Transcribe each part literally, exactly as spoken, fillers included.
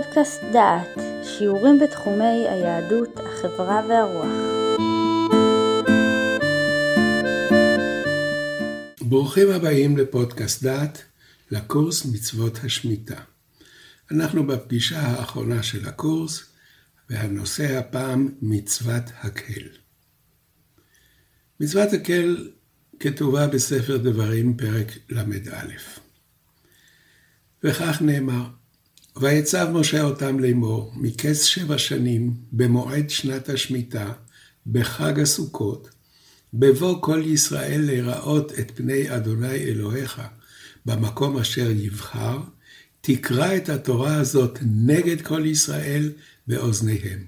פודקאסט דעת, שיעורים בתחומי היהדות, החברה והרוח. ברוכים הבאים לפודקאסט דעת, לקורס מצוות השמיטה. אנחנו בפגישה האחרונה של הקורס, והנושא הפעם מצוות הקהל. מצוות הקהל כתובה בספר דברים פרק למד א'. וכך נאמר, ויצב משה אותם לאמור, מקץ שבע שנים, במועד שנת השמיטה, בחג הסוכות, בבוא כל ישראל לראות את פני אדוני אלוהיך, במקום אשר יבחר, תקרא את התורה הזאת נגד כל ישראל באוזניהם.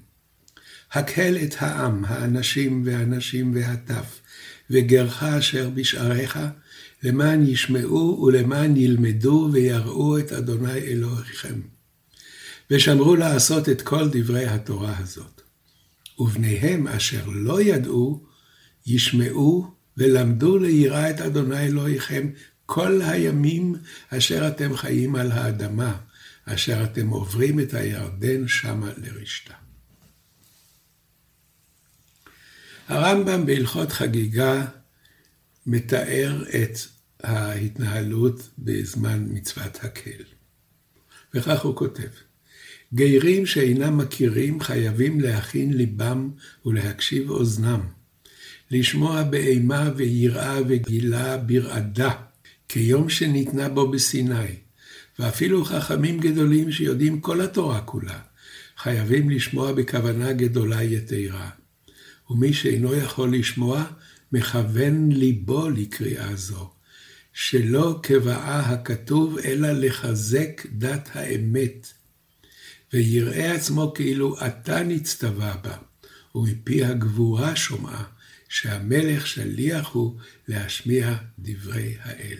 הקהל את העם, האנשים והנשים והטף, וגרך אשר בשעריך, למען ישמעו ולמען ילמדו ויראו את אדוני אלוהיכם. ושמרו לעשות את כל דברי התורה הזאת. ובניהם אשר לא ידעו, ישמעו ולמדו לירא את אדוני אלוהיכם כל הימים אשר אתם חיים על האדמה, אשר אתם עוברים את הירדן שמה לרשתה. הרמב"ם בהלכות חגיגה מתאר את ההתנהלות בזמן מצוות הקהל. וכך הוא כותב, גיירים שאינם מכירים חייבים להכין ליבם ולהקשיב אוזנם, לשמוע באימה ויראה וגילה ברעדה, כיום שניתנה בו בסיני, ואפילו חכמים גדולים שיודעים כל התורה כולה, חייבים לשמוע בכוונה גדולה יתרה. ומי שאינו יכול לשמוע, מכוון ליבו לקריאה זו, שלא כבאה הכתוב אלא לחזק דת האמת, ויראה עצמו כאילו אתה נצטווה בה, ומפי הגבורה שומעה, שהמלך שליח הוא להשמיע דברי האל.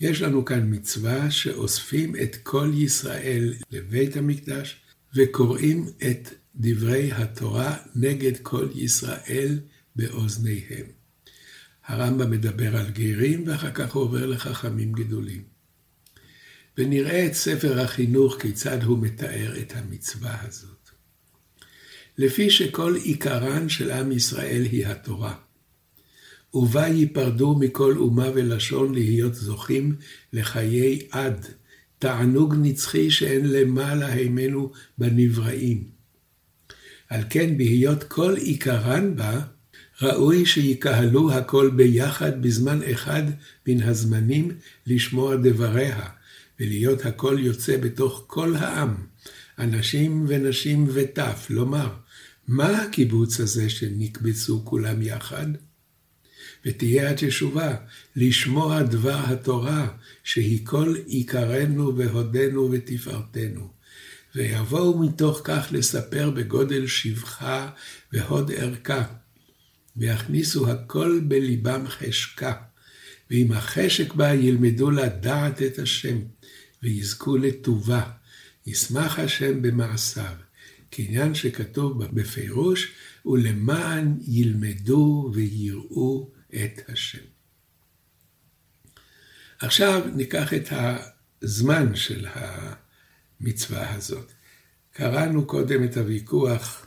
יש לנו כאן מצווה שאוספים את כל ישראל לבית המקדש, וקוראים את דברי התורה נגד כל ישראל באוזניהם. הרמב"ם מדבר על גרים ואחר כך עובר לחכמים גדולים. ונראה את ספר החינוך כיצד הוא מתאר את המצווה הזאת. לפי שכל עיקרן של עם ישראל היא התורה, ובה ייפרדו מכל אומה ולשון להיות זוכים לחיי עד, תענוג נצחי שאין למעלה הימנו בנבראים. על כן בהיות כל עיקרן בה, ראוי שיקהלו הכל ביחד בזמן אחד מן הזמנים לשמוע דבריה, ולהיות הכל יוצא בתוך כל העם, אנשים ונשים וטף, לומר, מה הקיבוץ הזה שנקבצו כולם יחד? ותהיה התשובה, לשמוע דבר התורה, שהיא כל עיקרנו והודנו ותפארתנו. ויבואו מתוך כך לספר בגודל שבחה והוד ערכה, ויכניסו הכל בליבם חשקה, ועם החשק בה ילמדו לדעת את השם, ויזכו לטובה, ישמח השם במעשיו, כעניין שכתוב בפירוש, ולמען ילמדו ויראו את השם. עכשיו ניקח את הזמן של המצווה הזאת. קראנו קודם את הוויכוח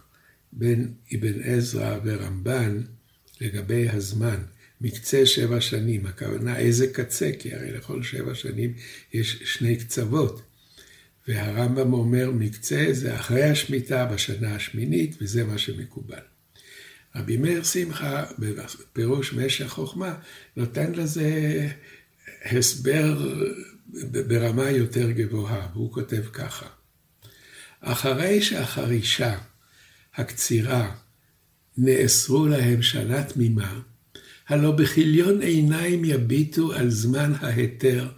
בין אבן עזרא ורמב"ן לגבי הזמן, מקצה שבע שנים, הכוונה איזה קצה, כי הרי לכל שבע שנים יש שני קצוות, והרמב"ם אומר מקצה זה אחרי השמיטה בשנה השמינית, וזה מה שמקובל. רבי מאיר שמחה, בפירוש משך חוכמה, נותן לזה הסבר ברמה יותר גבוהה, והוא כותב ככה, אחרי שהחרישה הקצירה נאסרו להם שנה תמימה, הלא בכיליון עיניים יביטו על זמן ההיתר,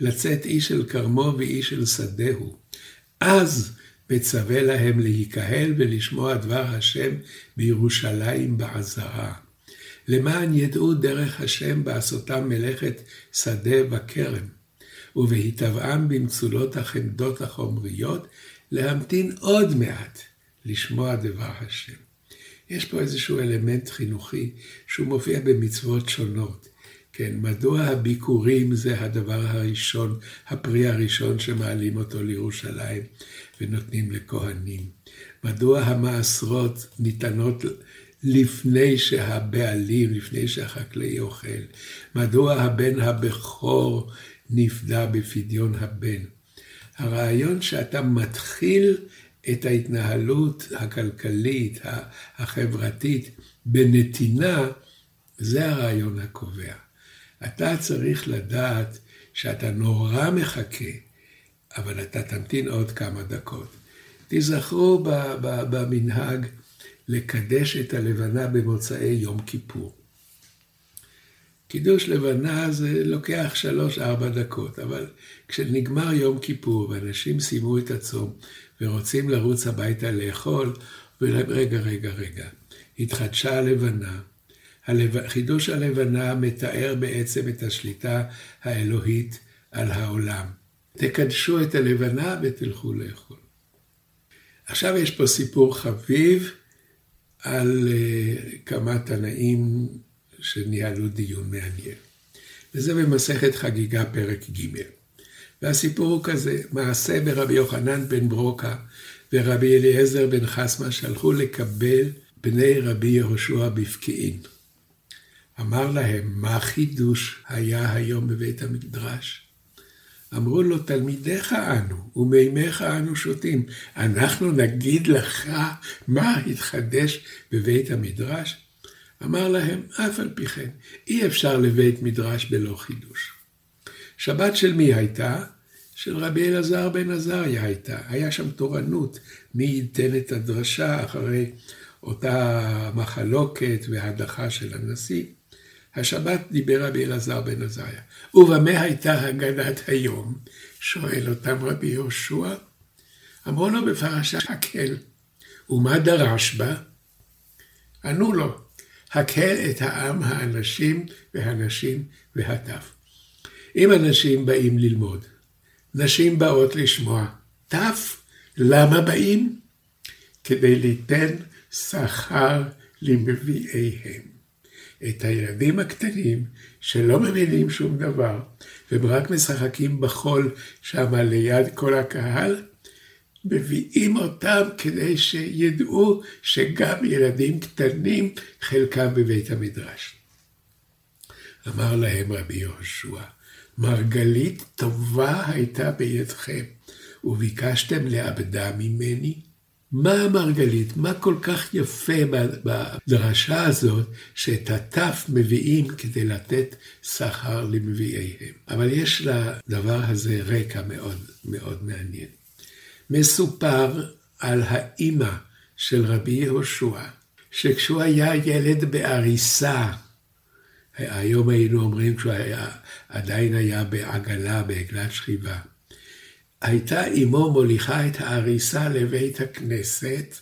לצאת איש אל כרמו ואיש אל שדהו. אז מצווה להם להיקהל ולשמוע דבר השם בירושלים בעזרה. למען ידעו דרך השם בעשותם מלאכת שדה בכרם, ובהיטבעם במצולות החמדות החומריות להמתין עוד מעט. לשמוע דבר השם. יש פה איזשהו אלמנט חינוכי שהוא מופיע במצוות שונות. כן, מדוע הביקורים זה הדבר הראשון, הפרי הראשון שמעלים אותו לירושלים ונותנים לכהנים? מדוע המעשרות ניתנות לפני שהבעלים, לפני שהחקלאי אוכל? מדוע הבן הבכור נפדה בפדיון הבן? הרעיון שאתה מתחיל את ההתנהלות הכלכלית, החברתית, בנתינה, זה הרעיון הקובע. אתה צריך לדעת שאתה נורא מחכה, אבל אתה תמתין עוד כמה דקות. תזכרו במנהג לקדש את הלבנה במוצאי יום כיפור. קידוש לבנה זה לוקח שלוש ארבע דקות, אבל כשנגמר יום כיפור ואנשים סיימו את הצום ורוצים לרוץ הביתה לאכול, ורגע, רגע, רגע, התחדשה הלבנה. חידוש הלבנה מתאר בעצם את השליטה האלוהית על העולם. תקדשו את הלבנה ותלכו לאכול. עכשיו יש פה סיפור חביב על כמה תנאים שניהלו דיון מעניין. וזה במסכת חגיגה פרק ג'. והסיפור הוא כזה, מעשה ברבי יוחנן בן ברוקה ורבי אליעזר בן חסמה שלחו לקבל בני רבי יהושע בפקיעין. אמר להם, מה חידוש היה היום בבית המקדש? אמרו לו, תלמידיך אנו ומימיך אנו שותים, אנחנו נגיד לך מה התחדש בבית המדרש? אמר להם, אף על פי כן, אי אפשר לבית מדרש בלא חידוש. שבת של מי הייתה? של רבי אלעזר בן עזריה הייתה. היה שם תורנות, מי ייתן את הדרשה אחרי אותה מחלוקת והדחה של הנשיא. השבת דיבר רבי אלעזר בן עזריה. ובמה הייתה הגנת היום? שואל אותם רבי יהושע. אמרו לו בפרשה הקהל, ומה דרש בה? ענו לו, הקהל את העם, האנשים והנשים והטף. אם אנשים באים ללמוד, נשים באות לשמוע, טף, למה באים? כדי ליתן שכר למביאיהם. את הילדים הקטנים שלא מבינים שום דבר, והם רק משחקים בחול שם ליד כל הקהל, מביאים אותם כדי שידעו שגם ילדים קטנים חלקם בבית המדרש. אמר להם רבי יהושע, מרגלית טובה הייתה בידכם, וביקשתם לאבדה ממני? מה המרגלית? מה כל כך יפה בדרשה הזאת, שאת הטף מביאים כדי לתת שכר למביאיהם? אבל יש לדבר הזה רקע מאוד מאוד מעניין. מסופר על האימא של רבי יהושע, שכשהוא היה ילד בעריסה, היום היינו אומרים כשהוא היה, עדיין היה בעגלה, בעגלת שכיבה, הייתה אמו מוליכה את העריסה לבית הכנסת,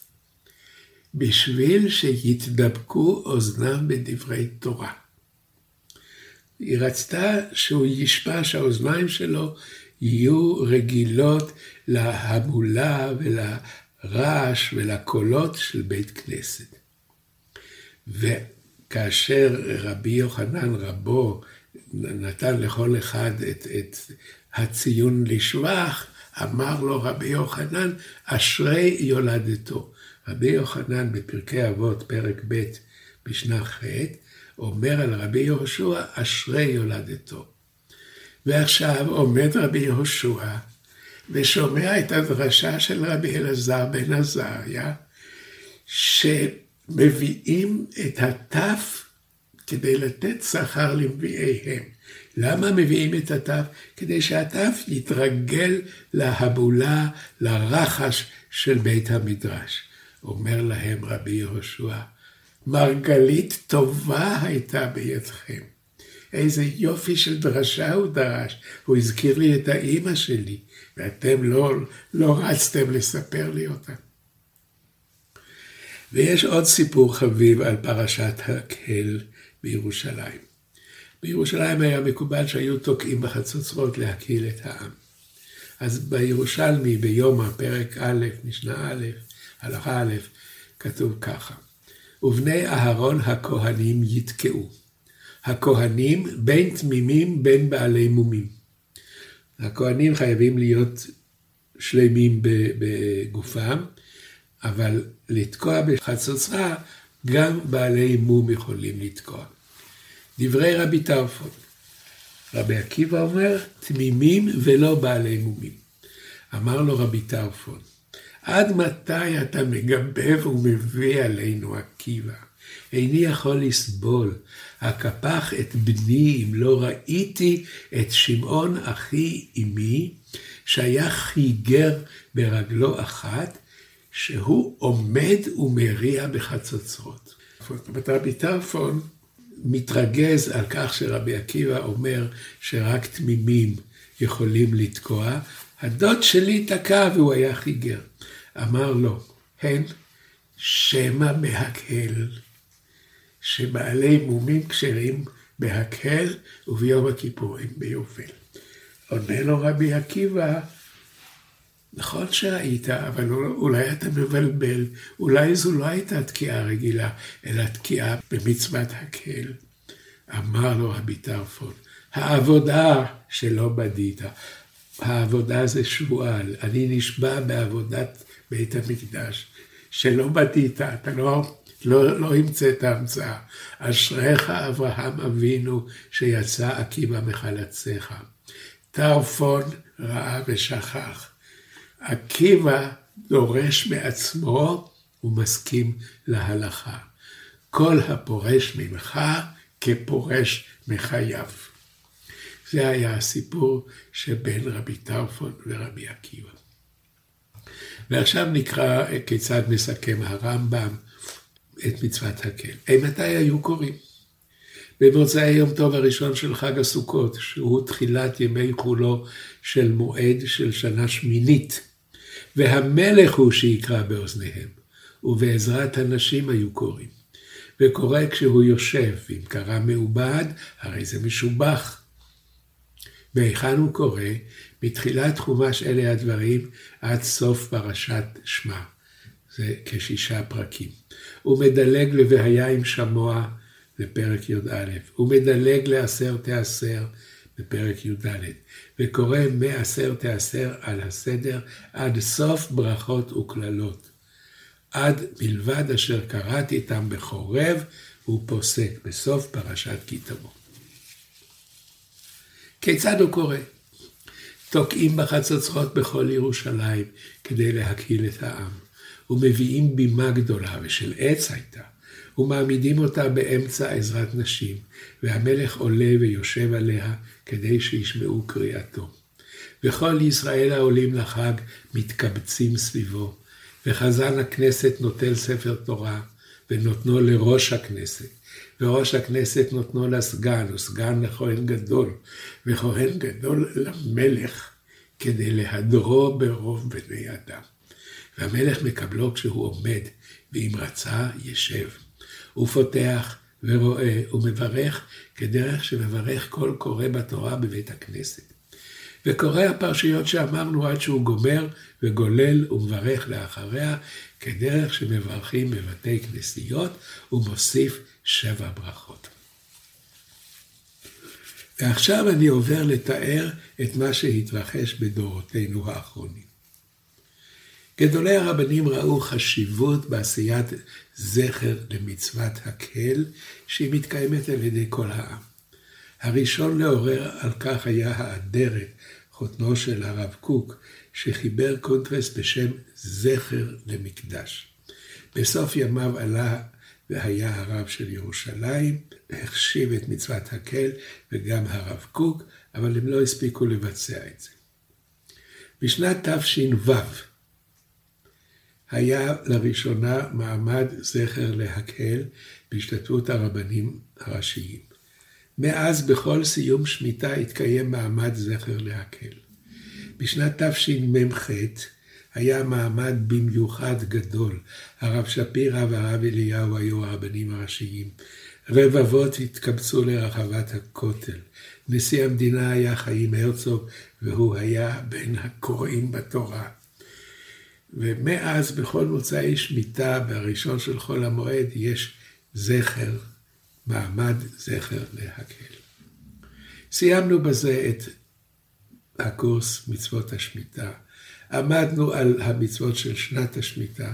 בשביל שיתדבקו אוזנם בדברי תורה. היא רצתה שהוא ישפע, שהאוזניים שלו יהיו רגילות להמולה ולרעש ולקולות של בית כנסת. וכאשר רבי יוחנן רבו נתן לכל אחד את, את הציון לשבח, אמר לו רבי יוחנן, אשרי יולדתו. רבי יוחנן בפרקי אבות, פרק ב' בשנה ח', אומר על רבי יהושע, אשרי יולדתו. ועכשיו עומד רבי יהושע ושומע את הדרשה של רבי אלעזר בן עזריה, שמביאים את הטף כדי לתת שכר למביאיהם. למה מביאים את הטף? כדי שהטף יתרגל להבולה, לרחש של בית המדרש. אומר להם רבי יהושע, מרגלית טובה הייתה בידכם. איזה יופי של דרשה הוא דרש, הוא הזכיר לי את האימא שלי, ואתם לא, לא רצתם לספר לי אותה. ויש עוד סיפור חביב על פרשת הקהל בירושלים. בירושלים היה מקובל שהיו תוקעים בחצוצרות להקהיל את העם. אז בירושלמי ביום הפרק א', משנה א', הלכה א', כתוב ככה, ובני אהרון הכהנים יתקעו. הכהנים בין תמימים בין בעלי מומים. הכהנים חייבים להיות שלמים בגופם, אבל לתקוע בחצוצרה גם בעלי מום יכולים לתקוע. דברי רבי טרפון. רבי עקיבא אומר, תמימים ולא בעלי מומים. אמר לו רבי טרפון, עד מתי אתה מגבב ומביא עלינו עקיבא? איני יכול לסבול, הקפח את בני אם לא ראיתי את שמעון אחי אמי, שהיה חיגר ברגלו אחת, שהוא עומד ומריע בחצוצרות. רבי טרפון מתרגז על כך שרבי עקיבא אומר שרק תמימים יכולים לתקוע. הדוד שלי תקע והוא היה חיגר. אמר לו, הן שמא בהקהל, שבעלי מומים כשרים בהקהל וביום הכיפורים ביובל. עונה לו רבי עקיבא, נכון שראית, אבל אולי אתה מבלבל, אולי זו לא הייתה תקיעה רגילה, אלא תקיעה במצוות הקהל. אמר לו רבי טרפון, העבודה שלא בדית, העבודה זה שבועל, אני נשבע בעבודת בית המקדש, שלא בדית, אתה לא, לא, לא המצאת המצאה, אשריך אברהם אבינו שיצא עקיבא מחלציך. טרפון ראה ושכח. עקיבא דורש מעצמו ומסכים להלכה. כל הפורש ממך כפורש מחייו. זה היה הסיפור שבין רבי טרפון ורבי עקיבא. ועכשיו נקרא כיצד מסכם הרמב"ם את מצוות הקהל. אימתי היו קוראים? במוצאי יום טוב הראשון של חג הסוכות, שהוא תחילת ימי חולו של מועד של שנה שמינית. והמלך הוא שיקרא באוזניהם, ובעזרת הנשים היו קוראים. וקורא כשהוא יושב, אם קרא מעובד, הרי זה משובח. והיכן הוא קורא, בתחילת חומש אלה הדברים, עד סוף פרשת שמה. זה כשישה פרקים. הוא מדלג ל"והיה עם שמוע", בפרק י"א. הוא מדלג לעשר תעשר, בפרק י"ד, וקורא מעשר תעשר על הסדר עד סוף ברכות וקללות. עד מלבד אשר קראתי איתם בחורב, הוא פוסק בסוף פרשת כי תבוא. כיצד הוא קורא? תוקעים בחצוצרות בכל ירושלים כדי להקהיל את העם, ומביאים בימה גדולה ושל עץ הייתה, ומעמידים אותה באמצע עזרת נשים, והמלך עולה ויושב עליה כדי שישמעו קריאתו. וכל ישראל העולים לחג מתקבצים סביבו, וחזן הכנסת נוטל ספר תורה ונותנו לראש הכנסת, וראש הכנסת נותנו לסגן, וסגן לכהן גדול, וכהן גדול למלך כדי להדרו ברוב בני אדם. והמלך מקבלו כשהוא עומד, ואם רצה ישב. הוא פותח ורואה ומברך כדרך שמברך כל קורא בתורה בבית הכנסת. וקורא הפרשיות שאמרנו עד שהוא גומר וגולל ומברך לאחריה כדרך שמברכים בבתי כנסיות ומוסיף שבע ברכות. ועכשיו אני עובר לתאר את מה שהתרחש בדורותינו האחרונים. גדולי הרבנים ראו חשיבות בעשיית זכר למצוות הקהל, שהיא מתקיימת על ידי כל העם. הראשון לעורר על כך היה האדרת, חותנו של הרב קוק, שחיבר קונטרס בשם זכר למקדש. בסוף ימיו עלה והיה הרב של ירושלים, החשיב את מצוות הקהל וגם הרב קוק, אבל הם לא הספיקו לבצע את זה. בשנת תש"ו, היה לראשונה מעמד זכר להקהל בהשתתפות הרבנים הראשיים. מאז בכל סיום שמיטה התקיים מעמד זכר להקהל. בשנת תשמ"ח היה מעמד במיוחד גדול. הרב שפירא והרב אליהו היו הרבנים הראשיים. רבבות התקבצו לרחבת הכותל. נשיא המדינה היה חיים הרצוג והוא היה בין הקוראים בתורה. ומאז בכל מוצאי שמיטה, בראשון של חול המועד, יש זכר מעמד זכר להקהל. סיימנו בזה את הקורס מצוות השמיטה. עמדנו על המצוות של שנת השמיטה,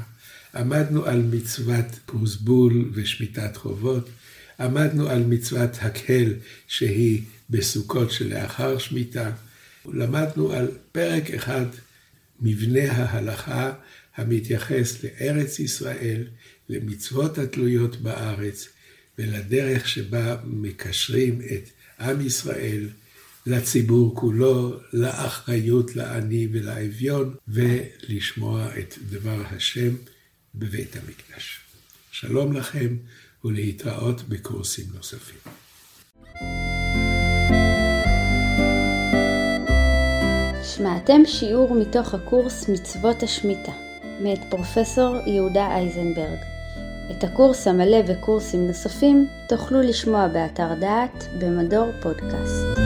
עמדנו על מצוות פרוסבול ושמיטת חובות, עמדנו על מצוות הקהל שהיא בסוכות שלאחר שמיטה, למדנו על פרק אחד מבנה ההלכה המתייחס לארץ ישראל, למצוות התלויות בארץ ולדרך שבה מקשרים את עם ישראל לציבור כולו, לאחריות, לעני ולאביון, ולשמוע את דבר השם בבית המקדש. שלום לכם ולהתראות בקורסים נוספים. שמעתם שיעור מתוך הקורס מצוות השמיטה, מאת פרופסור יהודה אייזנברג. את הקורס המלא וקורסים נוספים תוכלו לשמוע באתר דעת במדור פודקאסט.